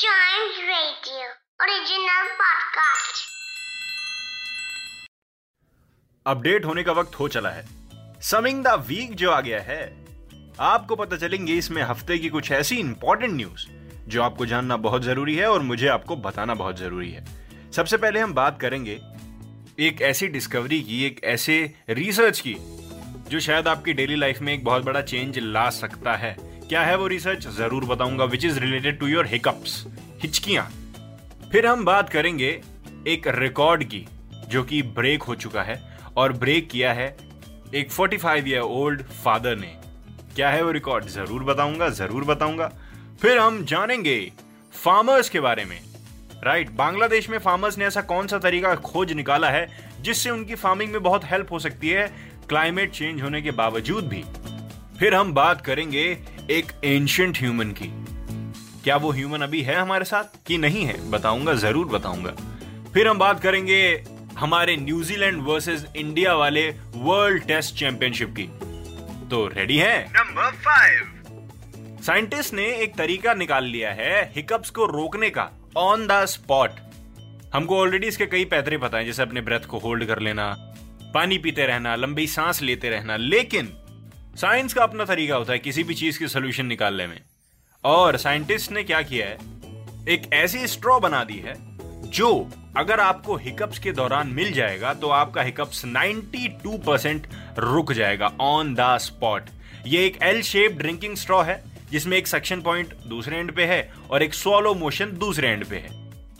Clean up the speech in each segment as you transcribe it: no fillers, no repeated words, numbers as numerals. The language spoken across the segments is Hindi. Chimes Radio original podcast. Update होने का वक्त हो चला है। समिंग द वीक जो आ गया है, आपको पता चलेंगे इसमें हफ्ते की कुछ ऐसी इंपॉर्टेंट न्यूज जो आपको जानना बहुत जरूरी है और मुझे आपको बताना बहुत जरूरी है। सबसे पहले हम बात करेंगे एक ऐसी डिस्कवरी की, एक ऐसे रिसर्च की जो शायद आपकी डेली लाइफ में एक बहुत बड़ा चेंज ला सकता है। क्या है वो रिसर्च, जरूर बताऊंगा, which is related to your hiccups, हिचकियां। फिर हम बात करेंगे एक रिकॉर्ड की जो कि ब्रेक हो चुका है और ब्रेक किया है एक 45 ईयर ओल्ड फादर ने। क्या है वो रिकॉर्ड, जरूर बताऊंगा। फिर हम जानेंगे फार्मर्स के बारे में। राइट, बांग्लादेश में फार्मर्स ने ऐसा कौन सा तरीका खोज निकाला है जिससे उनकी फार्मिंग में बहुत हेल्प हो सकती है क्लाइमेट चेंज होने के बावजूद भी। फिर हम बात करेंगे एक एंशिएंट ह्यूमन की। क्या वो ह्यूमन अभी है हमारे साथ कि नहीं है, बताऊंगा, जरूर बताऊंगा। फिर हम बात करेंगे हमारे न्यूजीलैंड वर्सेस इंडिया वाले वर्ल्ड टेस्ट चैंपियनशिप की। तो रेडी है? नंबर 5। साइंटिस्ट ने एक तरीका निकाल लिया है हिकअप्स को रोकने का, ऑन द स्पॉट। हमको ऑलरेडी इसके कई पैतरे पता है, जैसे अपने ब्रेथ को होल्ड कर लेना, पानी पीते रहना, लंबी सांस लेते रहना, लेकिन साइंस का अपना तरीका होता है किसी भी चीज के सोल्यूशन निकालने में। और साइंटिस्ट ने क्या किया है, एक ऐसी स्ट्रॉ बना दी है जो अगर आपको हिकअप्स के दौरान मिल जाएगा तो आपका हिकअप्स 92% रुक जाएगा ऑन द स्पॉट। ये एक एल शेप ड्रिंकिंग स्ट्रॉ है जिसमें एक सक्शन पॉइंट दूसरे एंड पे है और एक सॉलो मोशन दूसरे एंड पे है।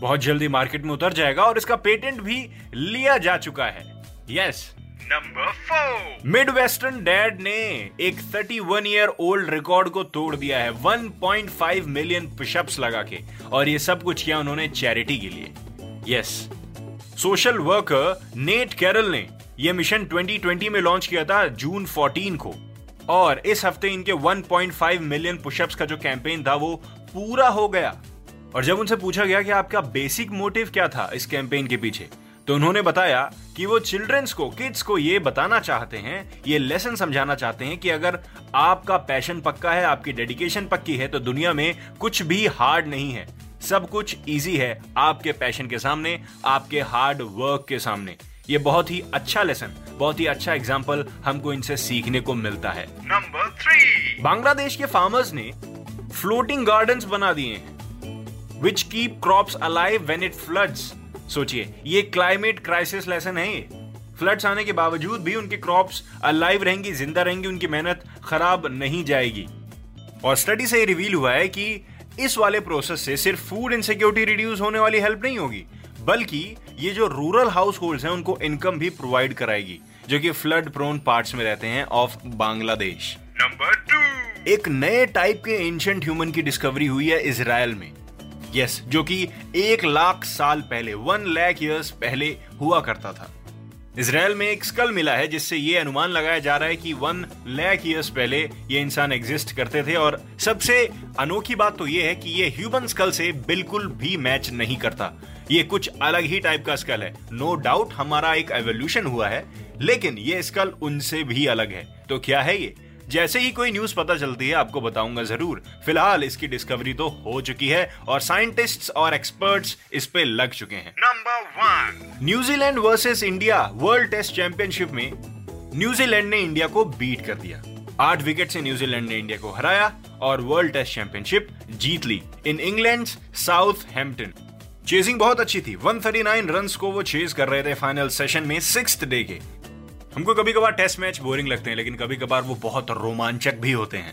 बहुत जल्दी मार्केट में उतर जाएगा और इसका पेटेंट भी लिया जा चुका है। यस। नंबर 4। मिडवेस्टर्न डैड ने एक 31 ईयर ओल्ड रिकॉर्ड को तोड़ दिया है 1.5 मिलियन पुशअप्स लगा के, और ये सब कुछ किया उन्होंने चैरिटी के लिए। Yes. Social worker Nate Carroll ने ये मिशन 2020 में लॉन्च किया था जून 14 को, और इस हफ्ते इनके 1.5 मिलियन पुशअप्स का जो कैंपेन था वो पूरा हो गया। और जब उनसे पूछा गया कि आपका बेसिक मोटिव क्या था इस कैंपेन के पीछे, तो उन्होंने बताया कि वो किड्स को ये बताना चाहते हैं, ये लेसन समझाना चाहते हैं कि अगर आपका पैशन पक्का है, आपकी डेडिकेशन पक्की है, तो दुनिया में कुछ भी हार्ड नहीं है, सब कुछ इजी है आपके पैशन के सामने, आपके हार्ड वर्क के सामने। ये बहुत ही अच्छा लेसन, बहुत ही अच्छा एग्जाम्पल हमको इनसे सीखने को मिलता है। नंबर 3। बांग्लादेश के फार्मर्स ने फ्लोटिंग गार्डन्स बना दिए हैं which keep crops alive when it floods. सोचिए, ये क्लाइमेट क्राइसिस लेसन है। फ्लड्स आने के बावजूद भी उनके क्रॉप्स अलाइव रहेंगी, जिंदा रहेंगी, उनकी मेहनत खराब नहीं जाएगी। और स्टडी से रिवील हुआ है कि इस वाले प्रोसेस से सिर्फ फूड इनसिक्योरिटी रिड्यूस होने वाली हेल्प नहीं होगी, बल्कि ये जो रूरल हाउस होल्ड्स हैं उनको इनकम भी प्रोवाइड कराएगी जो कि फ्लड प्रोन पार्ट्स में रहते हैं ऑफ बांग्लादेश। नंबर 2। एक नए टाइप के एंशिएंट ह्यूमन की डिस्कवरी हुई है इजरायल में। यस, जो कि 1,00,000 साल पहले, 1,00,000 ईयर्स पहले हुआ करता था। इजरायल में एक स्कल मिला है जिससे ये अनुमान लगाया जा रहा है कि 1,00,000 ईयर्स पहले ये इंसान एग्जिस्ट करते थे। और सबसे अनोखी बात तो ये है कि ये ह्यूमन स्कल से बिल्कुल भी मैच नहीं करता, ये कुछ अलग ही टाइप का स्कल है। नो डाउट हमारा एक एवोल्यूशन हुआ है, लेकिन ये स्कल उनसे भी अलग है। तो क्या है ये, जैसे ही कोई न्यूज पता चलती है आपको बताऊंगा जरूर। फिलहाल इसकी डिस्कवरी तो हो चुकी है और साइंटिस्ट्स और एक्सपर्ट्स इस पे लग चुके हैं। Number 1। New Zealand versus India world test championship में न्यूजीलैंड ने इंडिया को बीट कर दिया। 8 विकेट से न्यूजीलैंड ने इंडिया को हराया और वर्ल्ड टेस्ट चैंपियनशिप जीत ली in England Southampton. Chasing बहुत अच्छी थी, 139 रन को वो चेज कर रहे थे फाइनल सेशन में 6th डे के। हमको कभी कभार टेस्ट मैच बोरिंग लगते हैं, लेकिन कभी कभार वो बहुत रोमांचक भी होते हैं।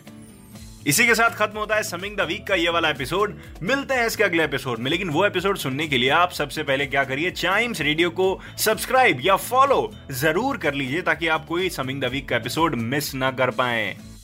इसी के साथ खत्म होता है समिंग द वीक का ये वाला एपिसोड। मिलते हैं इसके अगले एपिसोड में, लेकिन वो एपिसोड सुनने के लिए आप सबसे पहले क्या करिए, चाइम्स रेडियो को सब्सक्राइब या फॉलो जरूर कर लीजिए ताकि आप कोई समिंग द वीक का एपिसोड मिस ना कर पाए।